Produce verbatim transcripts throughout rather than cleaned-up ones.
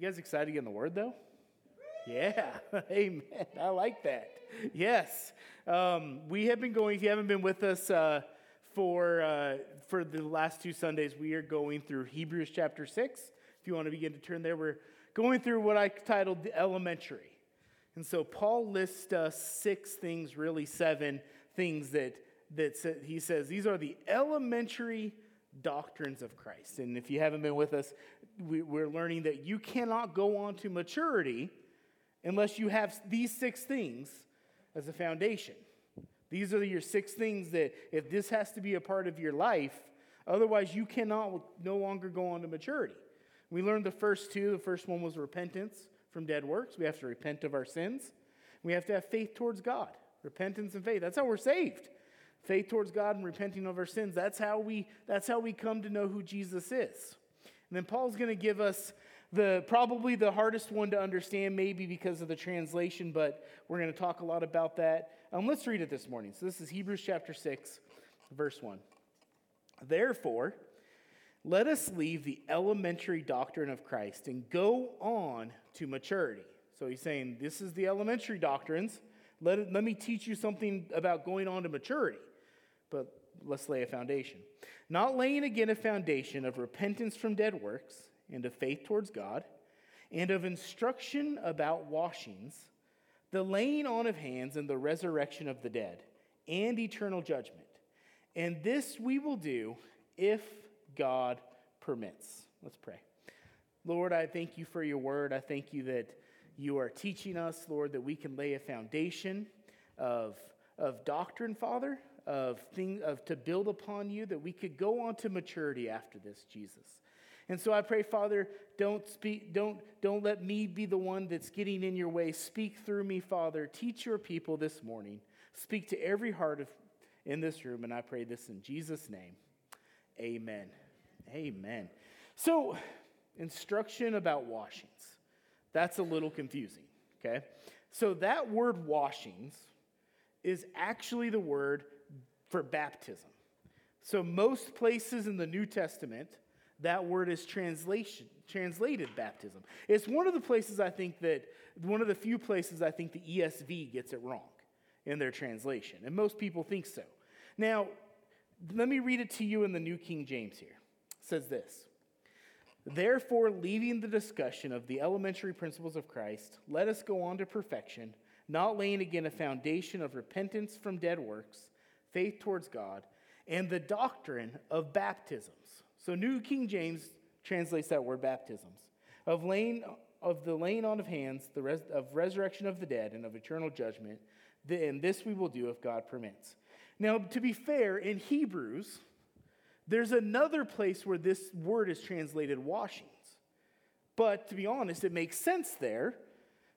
You guys excited to get in the Word, though? Yeah, amen. I like that. Yes. Um, we have been going, if you haven't been with us uh, for uh, for the last two Sundays, we are going through Hebrews chapter six. If you want to begin to turn there, we're going through what I titled the elementary. And so Paul lists uh, six things, really seven things that, that sa- he says, these are the elementary doctrines of Christ. And if you haven't been with us, we, we're learning that you cannot go on to maturity unless you have these six things as a foundation. These are your six things that if this has to be a part of your life, otherwise you cannot no longer go on to maturity. We learned the first two. The first one was repentance from dead works. We have to repent of our sins. We have to have faith towards God. Repentance and faith. That's how we're saved. Faith towards God and repenting of our sins. That's how we, that's how we come to know who Jesus is. And then Paul's going to give us The probably the hardest one to understand, maybe because of the translation, but we're going to talk a lot about that. Um, let's read it this morning. So this is Hebrews chapter six, verse one. Therefore, let us leave the elementary doctrine of Christ and go on to maturity. So he's saying, this is the elementary doctrines. Let it, let me teach you something about going on to maturity. But let's lay a foundation. Not laying again a foundation of repentance from dead works, and of faith towards God, and of instruction about washings, the laying on of hands, and the resurrection of the dead, and eternal judgment. And this we will do if God permits. Let's pray. Lord, I thank you for your word. I thank you that you are teaching us, Lord, that we can lay a foundation of, of doctrine, Father, of thing, of to build upon you, that we could go on to maturity after this, Jesus. And so I pray, Father, don't speak, don't, don't let me be the one that's getting in your way. Speak through me, Father. Teach your people this morning. Speak to every heart of, in this room, and I pray this in Jesus' name. Amen. Amen. So, instruction about washings. That's a little confusing, okay? So that word washings is actually the word for baptism. So most places in the New Testament, that word is translation, translated baptism. It's one of the places I think that, one of the few places I think the E S V gets it wrong in their translation. And most people think so. Now, let me read it to you in the New King James here. It says this. Therefore, leaving the discussion of the elementary principles of Christ, let us go on to perfection, not laying again a foundation of repentance from dead works, faith towards God, and the doctrine of baptisms. So New King James translates that word baptisms, of laying of the laying on of hands, the res, of resurrection of the dead, and of eternal judgment, the, and this we will do if God permits. Now, to be fair, in Hebrews, there's another place where this word is translated washings. But to be honest, it makes sense there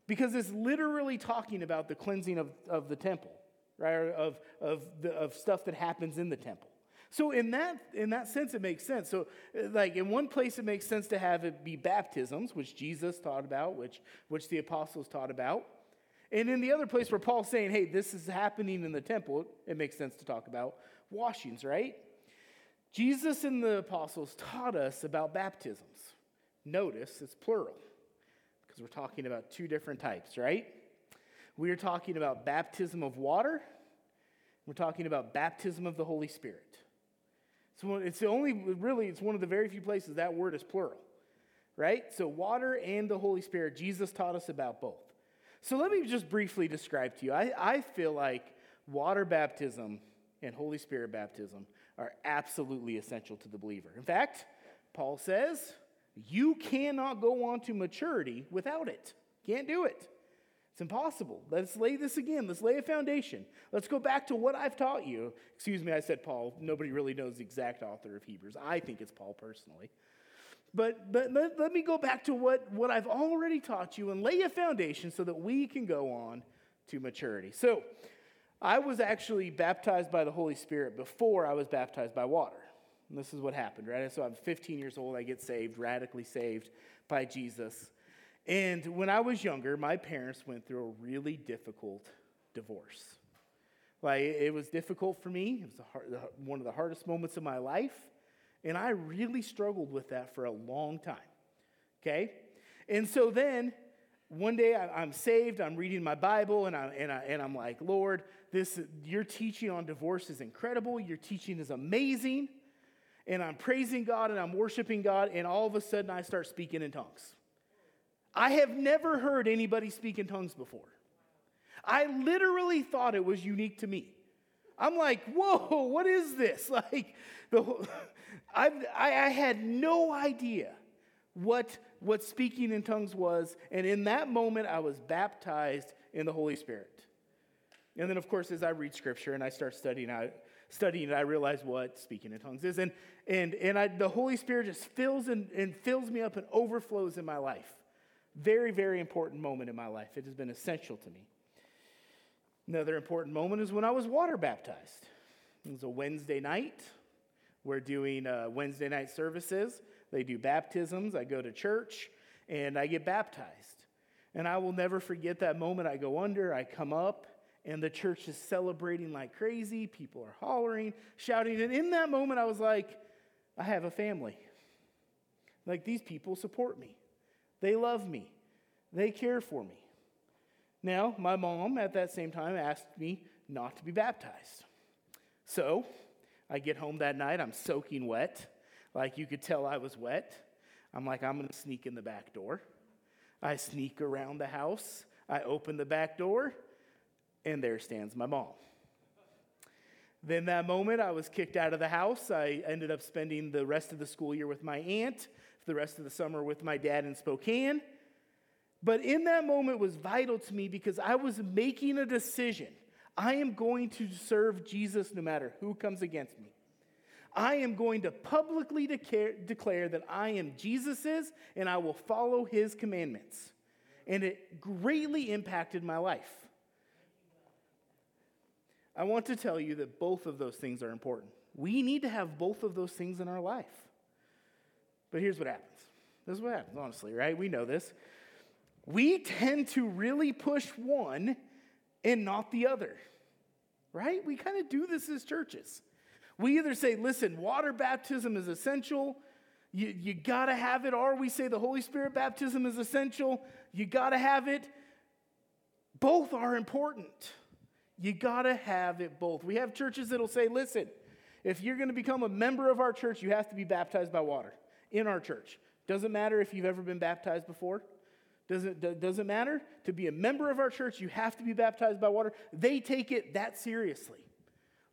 because it's literally talking about the cleansing of, of the temple, right? Of of the, of stuff that happens in the temple. So in that in that sense, it makes sense. So like in one place, it makes sense to have it be baptisms, which Jesus taught about, which which the apostles taught about. And in the other place where Paul's saying, hey, this is happening in the temple, it makes sense to talk about washings, right? Jesus and the apostles taught us about baptisms. Notice it's plural because we're talking about two different types, right? We are talking about baptism of water. We're talking about baptism of the Holy Spirit. So it's the only, really, it's one of the very few places that word is plural, right? So water and the Holy Spirit, Jesus taught us about both. So let me just briefly describe to you. I, I feel like water baptism and Holy Spirit baptism are absolutely essential to the believer. In fact, Paul says, you cannot go on to maturity without it. Can't do it. It's impossible. Let's lay this again. Let's lay a foundation. Let's go back to what I've taught you. Excuse me, I said Paul. Nobody really knows the exact author of Hebrews. I think it's Paul personally. But, but let, let me go back to what, what I've already taught you and lay a foundation so that we can go on to maturity. So I was actually baptized by the Holy Spirit before I was baptized by water. And this is what happened, right? So I'm fifteen years old. I get saved, radically saved by Jesus. And when I was younger, my parents went through a really difficult divorce. Like, it was difficult for me. It was a hard, one of the hardest moments of my life. And I really struggled with that for a long time. Okay? And so then one day I'm saved, I'm reading my Bible, and, I, and, I, and I'm like, Lord, this your teaching on divorce is incredible. Your teaching is amazing. And I'm praising God, and I'm worshiping God, and all of a sudden I start speaking in tongues. I have never heard anybody speak in tongues before. I literally thought it was unique to me. I'm like, whoa, what is this? Like, the whole, I, I had no idea what what speaking in tongues was, and in that moment, I was baptized in the Holy Spirit. And then, of course, as I read Scripture and I start studying, I studying it, I realize what speaking in tongues is, and and and I, the Holy Spirit just fills and, and fills me up and overflows in my life. Very, very important moment in my life. It has been essential to me. Another important moment is when I was water baptized. It was a Wednesday night. We're doing uh, Wednesday night services. They do baptisms. I go to church, and I get baptized. And I will never forget that moment. I go under. I come up, and the church is celebrating like crazy. People are hollering, shouting. And in that moment, I was like, I have a family. Like, these people support me. They love me. They care for me. Now, my mom at that same time asked me not to be baptized. So I get home that night. I'm soaking wet. Like, you could tell I was wet. I'm like, I'm going to sneak in the back door. I sneak around the house. I open the back door, and there stands my mom. Then that moment, I was kicked out of the house. I ended up spending the rest of the school year with my aunt, the rest of the summer with my dad in Spokane. But in that moment was vital to me because I was making a decision. I am going to serve Jesus no matter who comes against me. I am going to publicly declare, declare that I am Jesus's and I will follow his commandments. And it greatly impacted my life. I want to tell you that both of those things are important. We need to have both of those things in our life. But here's what happens. This is what happens, honestly, right? We know this. We tend to really push one and not the other, right? We kind of do this as churches. We either say, listen, water baptism is essential. You, you got to have it. Or we say the Holy Spirit baptism is essential. You got to have it. Both are important. You got to have it both. We have churches that will say, listen, if you're going to become a member of our church, you have to be baptized by water. In our church. Doesn't matter if you've ever been baptized before. Doesn't, doesn't matter. To be a member of our church, you have to be baptized by water. They take it that seriously.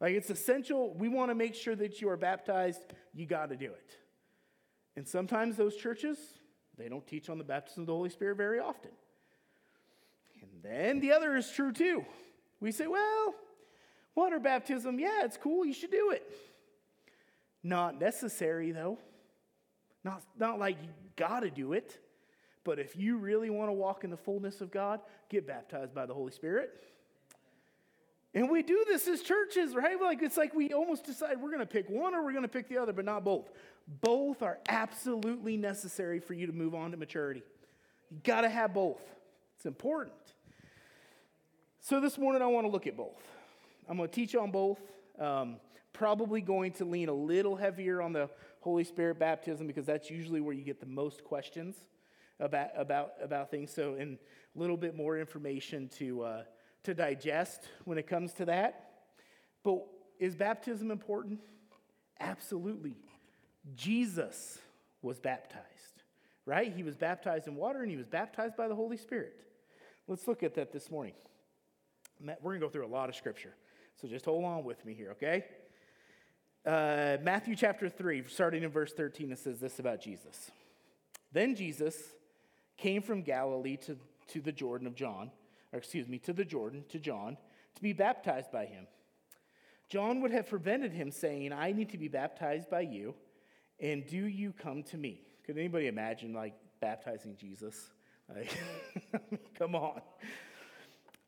Like, it's essential. We want to make sure that you are baptized. You got to do it. And sometimes those churches, they don't teach on the baptism of the Holy Spirit very often. And then the other is true too. We say, well, water baptism, yeah, it's cool. You should do it. Not necessary, though. Not, not like you got to do it, but if you really want to walk in the fullness of God, get baptized by the Holy Spirit. And we do this as churches, right? Like, it's like we almost decide we're going to pick one or we're going to pick the other, but not both. Both are absolutely necessary for you to move on to maturity. You got to have both. It's important. So this morning I want to look at both. I'm going to teach on both. Um, probably going to lean a little heavier on the Holy Spirit baptism because that's usually where you get the most questions about about about things. So, and a little bit more information to uh, to digest when it comes to that. But is baptism important? Absolutely. Jesus was baptized, right? He was baptized in water and he was baptized by the Holy Spirit. Let's look at that this morning. We're going to go through a lot of scripture, so just hold on with me here, okay? Uh, Matthew chapter three, starting in verse thirteen, it says this about Jesus. Then Jesus came from Galilee to, to the Jordan of John, or excuse me, to the Jordan, to John, to be baptized by him. John would have prevented him, saying, I need to be baptized by you, and do you come to me? Could anybody imagine, like, baptizing Jesus? Like, come on.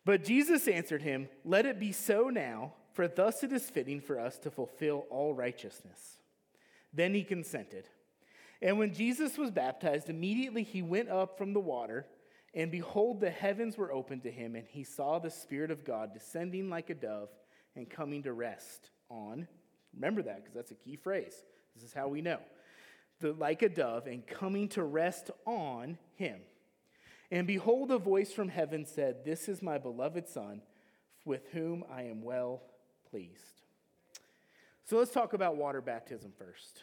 But Jesus answered him, let it be so now, for thus it is fitting for us to fulfill all righteousness. Then he consented. And when Jesus was baptized, immediately he went up from the water, and behold, the heavens were opened to him, and he saw the Spirit of God descending like a dove and coming to rest on, remember that because that's a key phrase, this is how we know, the, like a dove and coming to rest on him. And behold, a voice from heaven said, "This is my beloved Son, with whom I am well pleased." So let's talk about water baptism first.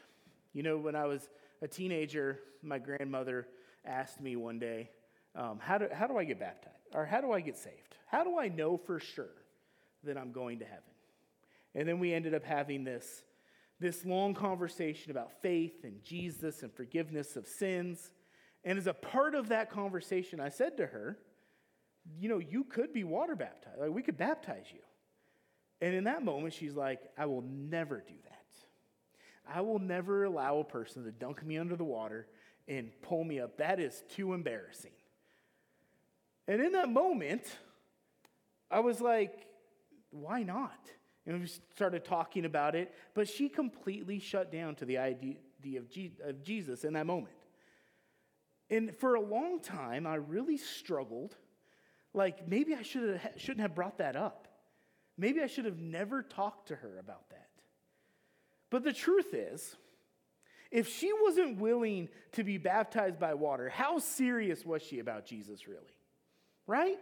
You know, when I was a teenager, my grandmother asked me one day, um, how do, how do I get baptized? Or how do I get saved? How do I know for sure that I'm going to heaven? And then we ended up having this, this long conversation about faith and Jesus and forgiveness of sins. And as a part of that conversation, I said to her, you know, you could be water baptized. Like, we could baptize you. And in that moment, she's like, I will never do that. I will never allow a person to dunk me under the water and pull me up. That is too embarrassing. And in that moment, I was like, why not? And we started talking about it. But she completely shut down to the idea of, G- of Jesus in that moment. And for a long time, I really struggled. Like, maybe I should have, shouldn't have brought that up. Maybe I should have never talked to her about that. But the truth is, if she wasn't willing to be baptized by water, how serious was she about Jesus really? Right?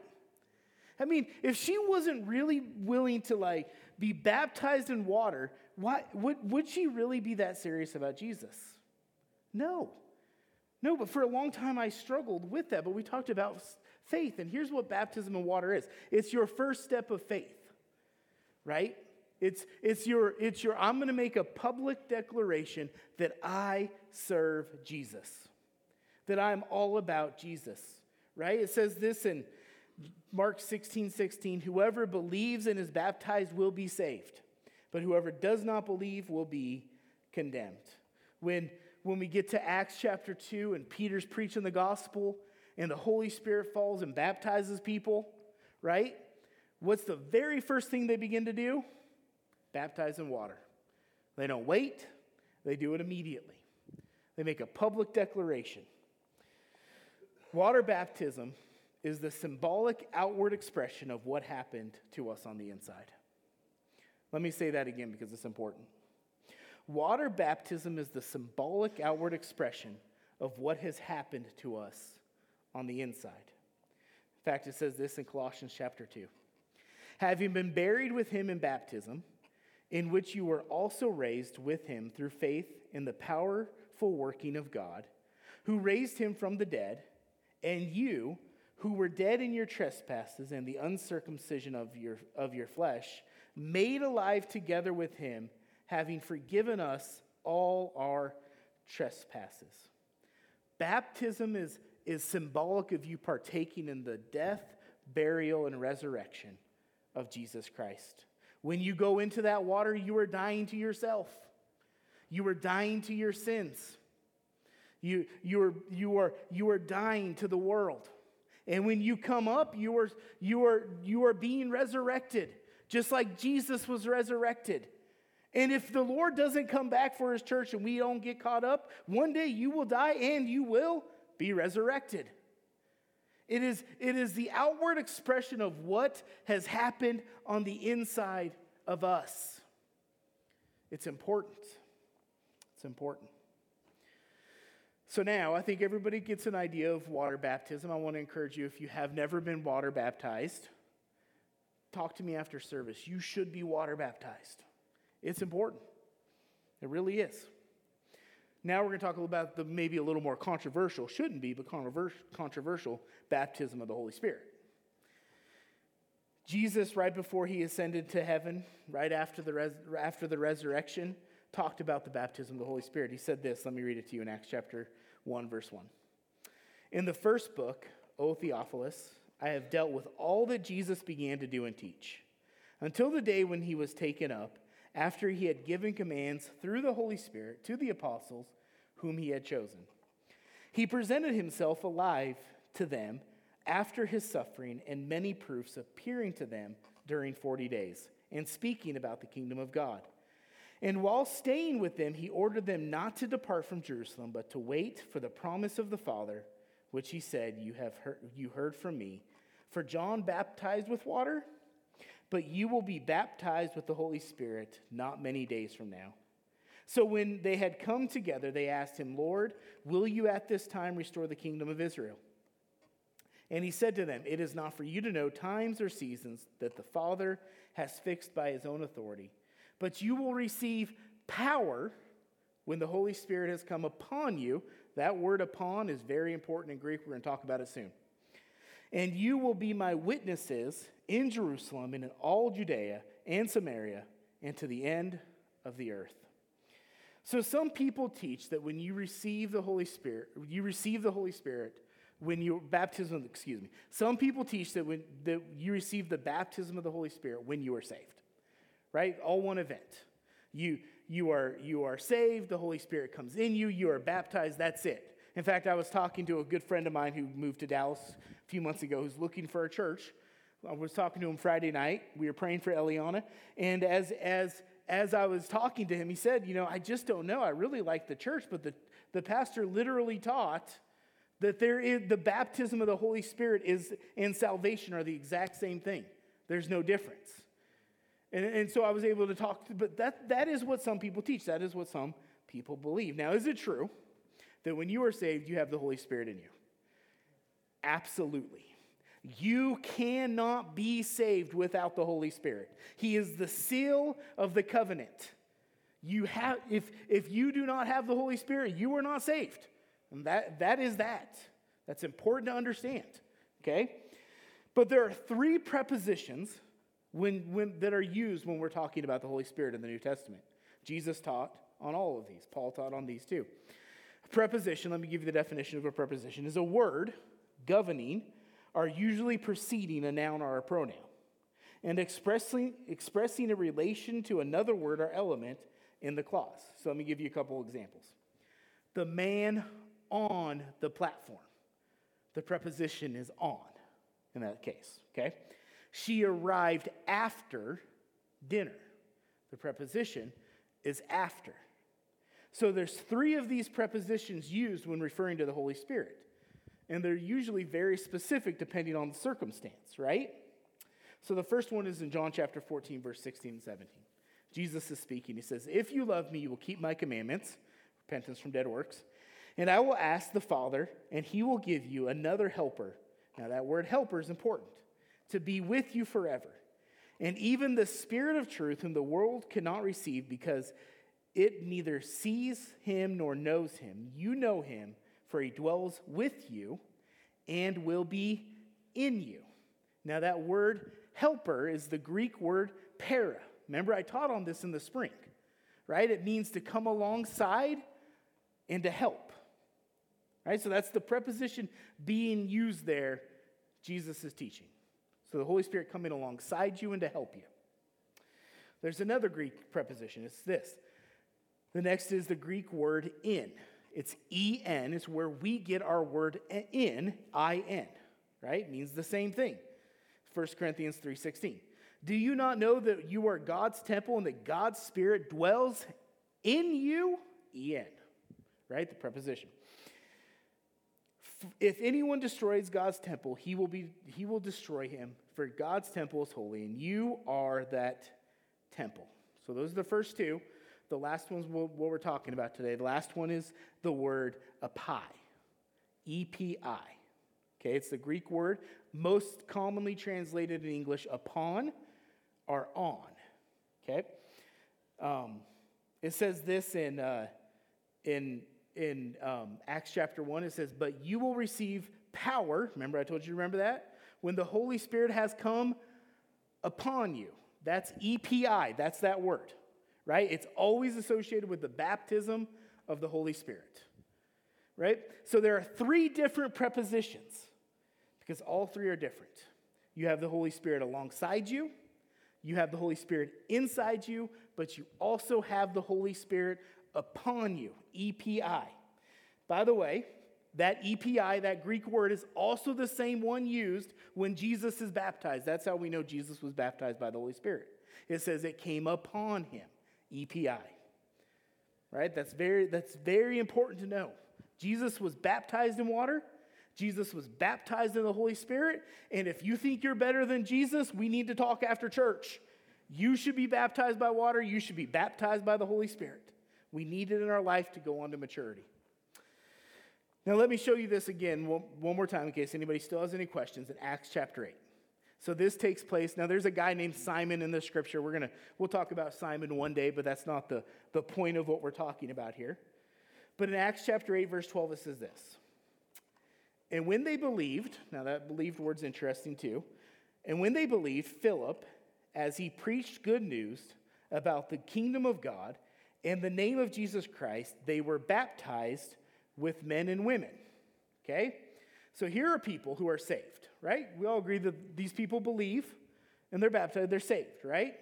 I mean, if she wasn't really willing to, like, be baptized in water, why would, would she really be that serious about Jesus? No. No, but for a long time I struggled with that, but we talked about faith, and here's what baptism in water is. It's your first step of faith, right? It's it's your, it's your I'm going to make a public declaration that I serve Jesus, that I'm all about Jesus, right? It says this in Mark sixteen sixteen, whoever believes and is baptized will be saved, but whoever does not believe will be condemned. When, when we get to Acts chapter two and Peter's preaching the gospel and the Holy Spirit falls and baptizes people, right? What's the very first thing they begin to do? Baptized in water. They don't wait. They do it immediately. They make a public declaration. Water baptism is the symbolic outward expression of what happened to us on the inside. Let me say that again because it's important. Water baptism is the symbolic outward expression of what has happened to us on the inside. In fact, it says this in Colossians chapter two. Having been buried with him in baptism, in which you were also raised with him through faith in the powerful working of God, who raised him from the dead, and you, who were dead in your trespasses and the uncircumcision of your, of your flesh, made alive together with him, having forgiven us all our trespasses. Baptism is, is symbolic of you partaking in the death, burial, and resurrection of Jesus Christ. When you go into that water, you are dying to yourself. You are dying to your sins. You, you are, you are, you are dying to the world. And when you come up, you are, you are, you are being resurrected, just like Jesus was resurrected. And if the Lord doesn't come back for his church and we don't get caught up, one day you will die and you will be resurrected. It is, it is the outward expression of what has happened on the inside of us. It's important. It's important. So now, I think everybody gets an idea of water baptism. I want to encourage you, if you have never been water baptized, talk to me after service. You should be water baptized. It's important. It really is. Now we're going to talk about the maybe a little more controversial, shouldn't be, but controversial baptism of the Holy Spirit. Jesus, right before he ascended to heaven, right after the res- after the resurrection, talked about the baptism of the Holy Spirit. He said this, let me read it to you in Acts chapter one, verse one. In the first book, O Theophilus, I have dealt with all that Jesus began to do and teach, until the day when he was taken up, after he had given commands through the Holy Spirit to the apostles whom he had chosen. He presented himself alive to them after his suffering and many proofs, appearing to them during forty days and speaking about the kingdom of God. And while staying with them, he ordered them not to depart from Jerusalem, but to wait for the promise of the Father, which he said, you have heard, you heard from me. For John baptized with water, but you will be baptized with the Holy Spirit not many days from now. So when they had come together, they asked him, Lord, will you at this time restore the kingdom of Israel? And he said to them, it is not for you to know times or seasons that the Father has fixed by his own authority, but you will receive power when the Holy Spirit has come upon you. That word upon is very important in Greek. We're going to talk about it soon. And you will be my witnesses in Jerusalem and in all Judea and Samaria and to the end of the earth. So some people teach that when you receive the Holy Spirit, you receive the Holy Spirit when you baptism, excuse me. Some people teach that when that you receive the baptism of the Holy Spirit when you are saved, right? All one event. You you are you are saved. The Holy Spirit comes in you. You are baptized. That's it. In fact, I was talking to a good friend of mine who moved to Dallas a few months ago, who's looking for a church. I was talking to him Friday night. We were praying for Eliana, and as as as I was talking to him, he said, you know, I just don't know. I really like the church, but the the pastor literally taught that there is the baptism of the Holy Spirit is and salvation are the exact same thing. There's no difference. And, and so I was able to talk, to, but that that is what some people teach. That is what some people believe. Now, is it true that when you are saved, you have the Holy Spirit in you? Absolutely. You cannot be saved without the Holy Spirit. He is the seal of the covenant. You have if if you do not have the Holy Spirit, you are not saved. And that, that is that. That's important to understand, okay? But there are three prepositions when, when, that are used when we're talking about the Holy Spirit in the New Testament. Jesus taught on all of these. Paul taught on these too. Preposition, let me give you the definition of a preposition, is a word governing or usually preceding a noun or a pronoun and expressing, expressing a relation to another word or element in the clause. So let me give you a couple examples. The man on the platform. The preposition is on in that case, okay? She arrived after dinner. The preposition is after. So there's three of these prepositions used when referring to the Holy Spirit. And they're usually very specific depending on the circumstance, right? So the first one is in John chapter fourteen, verse sixteen and seventeen. Jesus is speaking. He says, if you love me, you will keep my commandments, repentance from dead works, and I will ask the Father, and he will give you another helper. Now that word helper is important. To be with you forever. And even the Spirit of truth whom the world cannot receive because it neither sees him nor knows him. You know him, for he dwells with you and will be in you. Now that word helper is the Greek word para. Remember I taught on this in the spring, right? It means to come alongside and to help. Right, so that's the preposition being used there, Jesus is teaching. So the Holy Spirit coming alongside you and to help you. There's another Greek preposition, it's this. The next is the Greek word in. It's E N, it's where we get our word in, I N, right? It means the same thing. First Corinthians three sixteen. Do you not know that you are God's temple and that God's Spirit dwells in you? E N, right? The preposition. If anyone destroys God's temple, he will be he will destroy him, for God's temple is holy, and you are that temple. So those are the first two. The last one's what we're talking about today. The last one is the word epi, E P I. Okay, it's the Greek word most commonly translated in English upon or on. Okay, um, it says this in uh, in. In um, Acts chapter one, it says, but you will receive power. Remember, I told you to remember that? When the Holy Spirit has come upon you. That's E P I. That's that word, right? It's always associated with the baptism of the Holy Spirit, right? So there are three different prepositions because all three are different. You have the Holy Spirit alongside you. You have the Holy Spirit inside you, but you also have the Holy Spirit upon you, E P I. By the way, that E P I, that Greek word, is also the same one used when Jesus is baptized. That's how we know Jesus was baptized by the Holy Spirit. It says it came upon him, E P I. Right? That's very, that's very important to know. Jesus was baptized in water. Jesus was baptized in the Holy Spirit. And if you think you're better than Jesus, we need to talk after church. You should be baptized by water. You should be baptized by the Holy Spirit. We need it in our life to go on to maturity. Now let me show you this again one, one more time in case anybody still has any questions in Acts chapter eight. So this takes place. Now there's a guy named Simon in the scripture. We're gonna we'll talk about Simon one day, but that's not the, the point of what we're talking about here. But in Acts chapter eight, verse twelve, it says this. And when they believed, now that believed word's interesting too. And when they believed, Philip, as he preached good news about the kingdom of God and the name of Jesus Christ, they were baptized with men and women. Okay? So here are people who are saved, right? We all agree that these people believe and they're baptized, they're saved, right?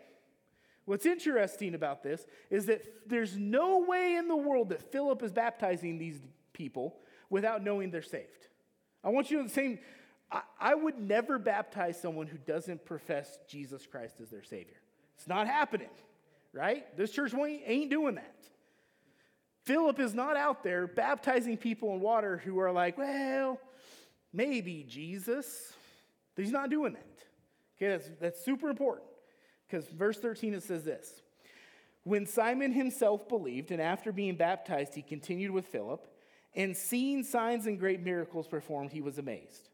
What's interesting about this is that there's no way in the world that Philip is baptizing these people without knowing they're saved. I want you to know the same. I, I would never baptize someone who doesn't profess Jesus Christ as their Savior. It's not happening, right? This church ain't doing that. Philip is not out there baptizing people in water who are like, well, maybe Jesus. He's not doing that. Okay, that's, that's super important. Because verse thirteen, it says this. When Simon himself believed, and after being baptized, he continued with Philip, and seeing signs and great miracles performed, he was amazed.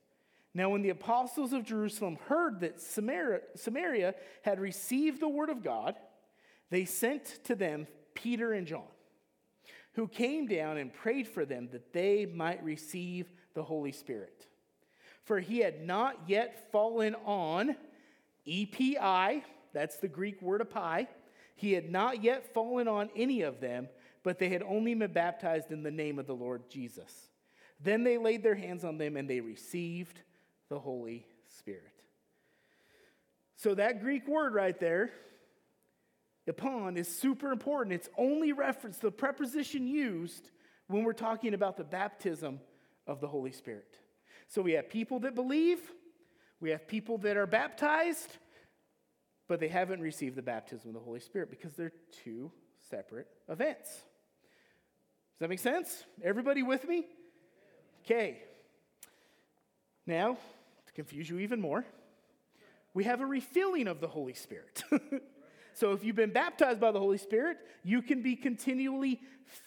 Now when the apostles of Jerusalem heard that Samaria, Samaria had received the word of God, they sent to them Peter and John, who came down and prayed for them that they might receive the Holy Spirit. For he had not yet fallen on, E P I, that's the Greek word epi, he had not yet fallen on any of them, but they had only been baptized in the name of the Lord Jesus. Then they laid their hands on them, and they received the Holy Spirit. So that Greek word right there, upon, is super important. It's only referenced, the preposition used, when we're talking about the baptism of the Holy Spirit. So we have people that believe, we have people that are baptized, but they haven't received the baptism of the Holy Spirit because they're two separate events. Does that make sense? Everybody with me? Okay. Now, to confuse you even more, we have a refilling of the Holy Spirit. So if you've been baptized by the Holy Spirit, you can be continually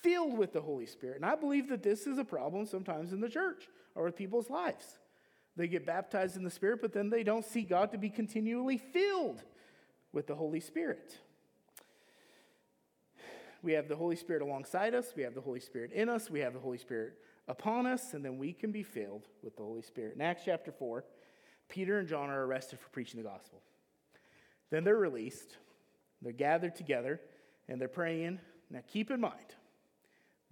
filled with the Holy Spirit. And I believe that this is a problem sometimes in the church or with people's lives. They get baptized in the Spirit, but then they don't see God to be continually filled with the Holy Spirit. We have the Holy Spirit alongside us. We have the Holy Spirit in us. We have the Holy Spirit upon us. And then we can be filled with the Holy Spirit. In Acts chapter four, Peter and John are arrested for preaching the gospel. Then they're released. They're gathered together and they're praying. Now keep in mind,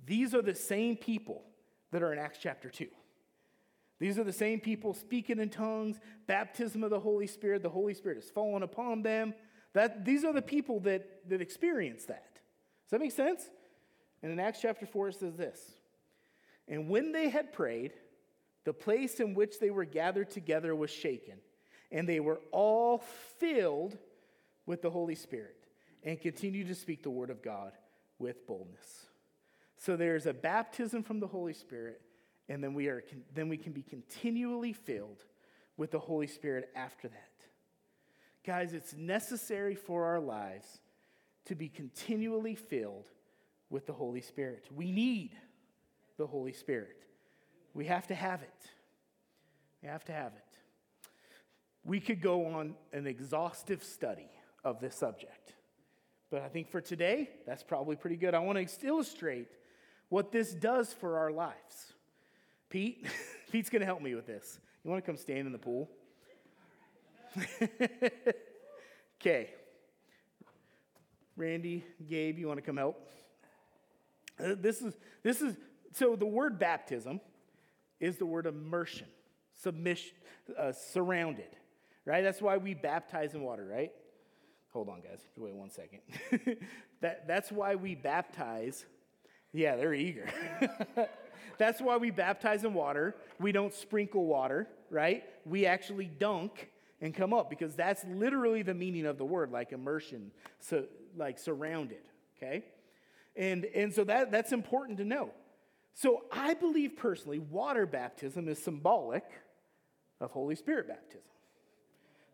these are the same people that are in Acts chapter two. These are the same people speaking in tongues, baptism of the Holy Spirit. The Holy Spirit is falling upon them. That, these are the people that, that experience that. Does that make sense? And in Acts chapter four, it says this. And when they had prayed, the place in which they were gathered together was shaken, and they were all filled with the Holy Spirit and continued to speak the word of God with boldness. So there's a baptism from the Holy Spirit, and then we are then we can be continually filled with the Holy Spirit after that. Guys, it's necessary for our lives to be continually filled with the Holy Spirit. We need the Holy Spirit. We have to have it. We have to have it. We could go on an exhaustive study of this subject, but I think for today, that's probably pretty good. I want to illustrate what this does for our lives. Pete, Pete's going to help me with this. You want to come stand in the pool? Okay. Randy, Gabe, you want to come help? Uh, this is, this is, so the word baptism is the word immersion, submission, uh, surrounded, right? That's why we baptize in water, right? Hold on, guys. Wait one second. that, that's why we baptize. Yeah, they're eager. That's why we baptize in water. We don't sprinkle water, right? We actually dunk and come up, because that's literally the meaning of the word, like immersion, so like surrounded, okay? And and so that that's important to know. So I believe personally water baptism is symbolic of Holy Spirit baptism.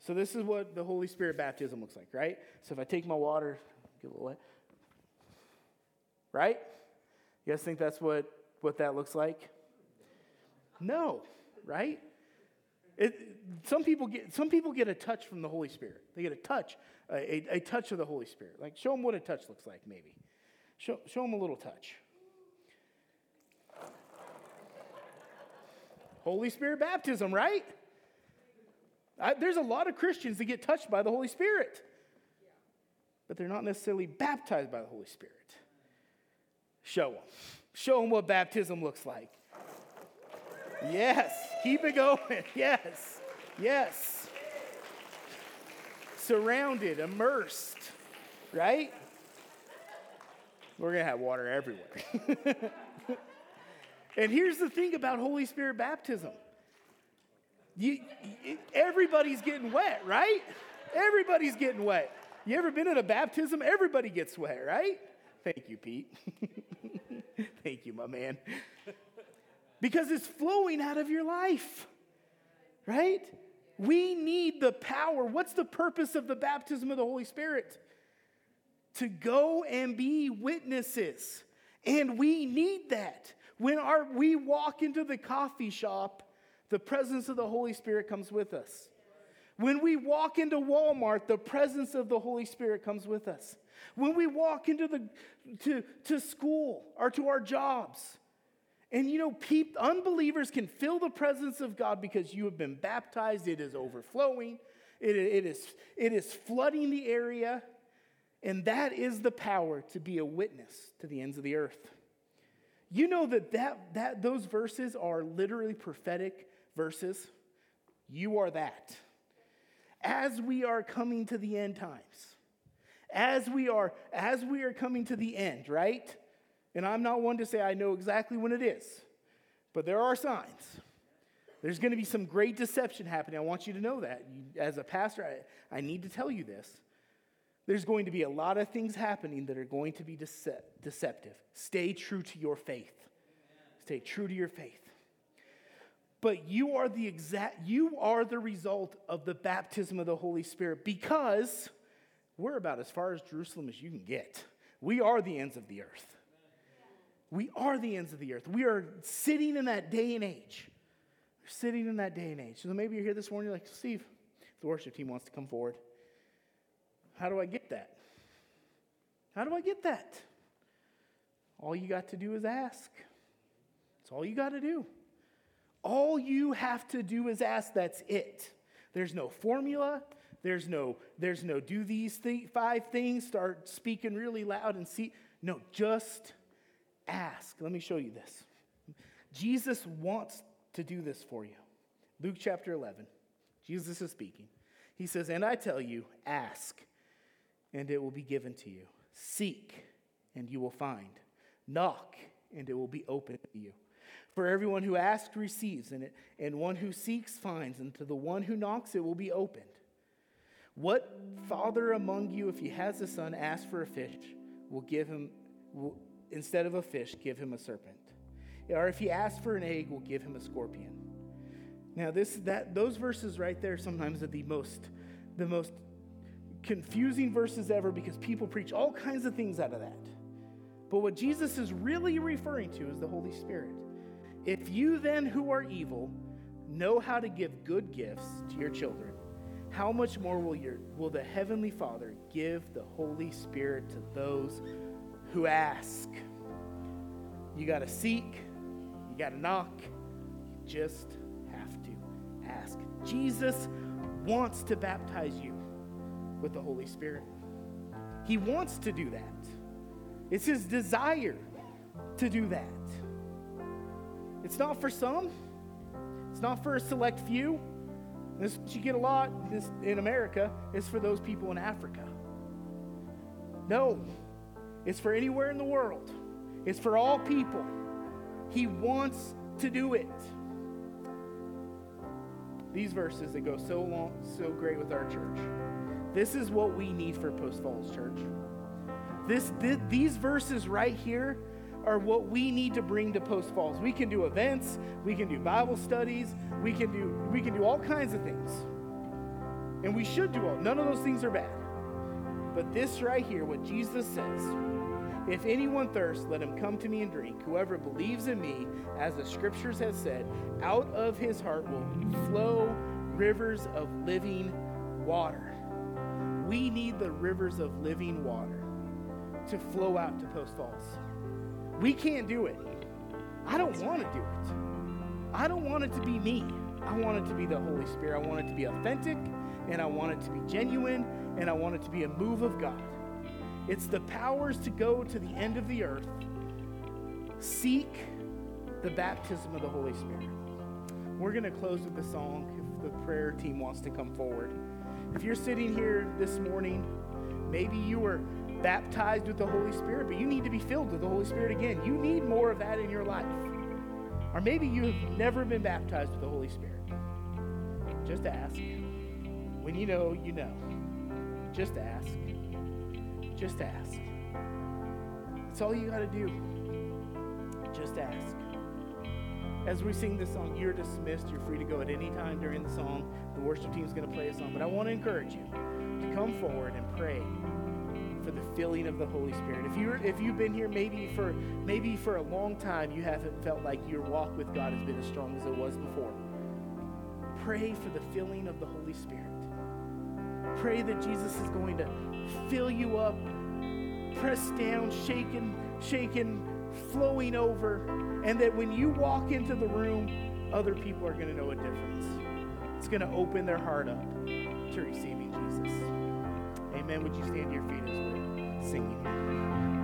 So this is what the Holy Spirit baptism looks like, right? So if I take my water, get a little wet, right? You guys think that's what, what that looks like? No, right? It, some people get some people get a touch from the Holy Spirit. They get a touch, a, a, a touch of the Holy Spirit. Like, show them what a touch looks like, maybe. Show, show them a little touch. Holy Spirit baptism, right? I, there's a lot of Christians that get touched by the Holy Spirit. But they're not necessarily baptized by the Holy Spirit. Show them. Show them what baptism looks like. Yes. Keep it going. Yes. Yes. Surrounded, immersed, right? We're going to have water everywhere. And here's the thing about Holy Spirit baptism. You, it, everybody's getting wet, right? Everybody's getting wet. You ever been at a baptism? Everybody gets wet, right? Thank you, Pete. Thank you, my man. Because it's flowing out of your life, right? We need the power. What's the purpose of the baptism of the Holy Spirit? To go and be witnesses. And we need that. When our, we walk into the coffee shop, the presence of the Holy Spirit comes with us. When we walk into Walmart, the presence of the Holy Spirit comes with us. When we walk into the to, to school or to our jobs. And you know, people, unbelievers can feel the presence of God because you have been baptized. It is overflowing. It, it, is, it is flooding the area. And that is the power to be a witness to the ends of the earth. You know that, that, that those verses are literally prophetic verses. You are that. As we are coming to the end times, as we are, as we are coming to the end, right? And I'm not one to say I know exactly when it is, but there are signs. There's going to be some great deception happening. I want you to know that. You, as a pastor, I, I need to tell you this. There's going to be a lot of things happening that are going to be dece- deceptive. Stay true to your faith. Stay true to your faith. But you are the exact, you are the result of the baptism of the Holy Spirit, because we're about as far as Jerusalem as you can get. We are the ends of the earth. We are the ends of the earth. We are sitting in that day and age. We're sitting in that day and age. So maybe you're here this morning, you're like, Steve, the worship team wants to come forward. How do I get that? How do I get that? All you got to do is ask. That's all you got to do. All you have to do is ask. That's it. There's no formula. There's no, there's no do these th- five things, start speaking really loud and see. No, just ask. Let me show you this. Jesus wants to do this for you. Luke chapter eleven, Jesus is speaking. He says, and I tell you, ask, and it will be given to you. Seek, and you will find. Knock, and it will be opened to you. For everyone who asks receives, and, it, and one who seeks finds, and to the one who knocks it will be opened. What father among you, if he has a son, asks for a fish, will give him, will, instead of a fish, give him a serpent? Or if he asks for an egg, will give him a scorpion? Now, this that those verses right there sometimes are the most, the most confusing verses ever, because people preach all kinds of things out of that. But what Jesus is really referring to is the Holy Spirit. If you then, who are evil, know how to give good gifts to your children, how much more will your will the Heavenly Father give the Holy Spirit to those who ask? You got to seek. You got to knock. You just have to ask. Jesus wants to baptize you with the Holy Spirit. He wants to do that. It's his desire to do that. It's not for some. It's not for a select few. This you get a lot this, in America. It's for those people in Africa. No, it's for anywhere in the world. It's for all people. He wants to do it. These verses that go so long, so great with our church. This is what we need for Post Falls Church. This, th- these verses right here are what we need to bring to Post Falls. We can do events, we can do Bible studies, we can do we can do all kinds of things. And we should do all. None of those things are bad. But this right here, what Jesus says, If anyone thirsts, let him come to me and drink. Whoever believes in me, as the scriptures have said, out of his heart will flow rivers of living water. We need the rivers of living water to flow out to Post Falls. We can't do it. I don't want to do it. I don't want it to be me. I want it to be the Holy Spirit. I want it to be authentic, and I want it to be genuine, and I want it to be a move of God. It's the powers to go to the end of the earth. Seek the baptism of the Holy Spirit. We're going to close with a song if the prayer team wants to come forward. If you're sitting here this morning, maybe you were baptized with the Holy Spirit, but you need to be filled with the Holy Spirit again. You need more of that in your life. Or maybe you have never been baptized with the Holy Spirit. Just ask. When you know, you know. Just ask. Just ask. That's all you got to do. Just ask. As we sing this song, you're dismissed. You're free to go at any time during the song. The worship team's going to play a song, but I want to encourage you to come forward and pray for the filling of the Holy Spirit. If you're if you've been here maybe for maybe for a long time, you haven't felt like your walk with God has been as strong as it was before. Pray for the filling of the Holy Spirit. Pray that Jesus is going to fill you up, pressed down, shaken, shaken, flowing over, and that when you walk into the room, other people are going to know a difference. It's going to open their heart up to receiving Jesus. Amen. Would you stand to your feet as we're singing?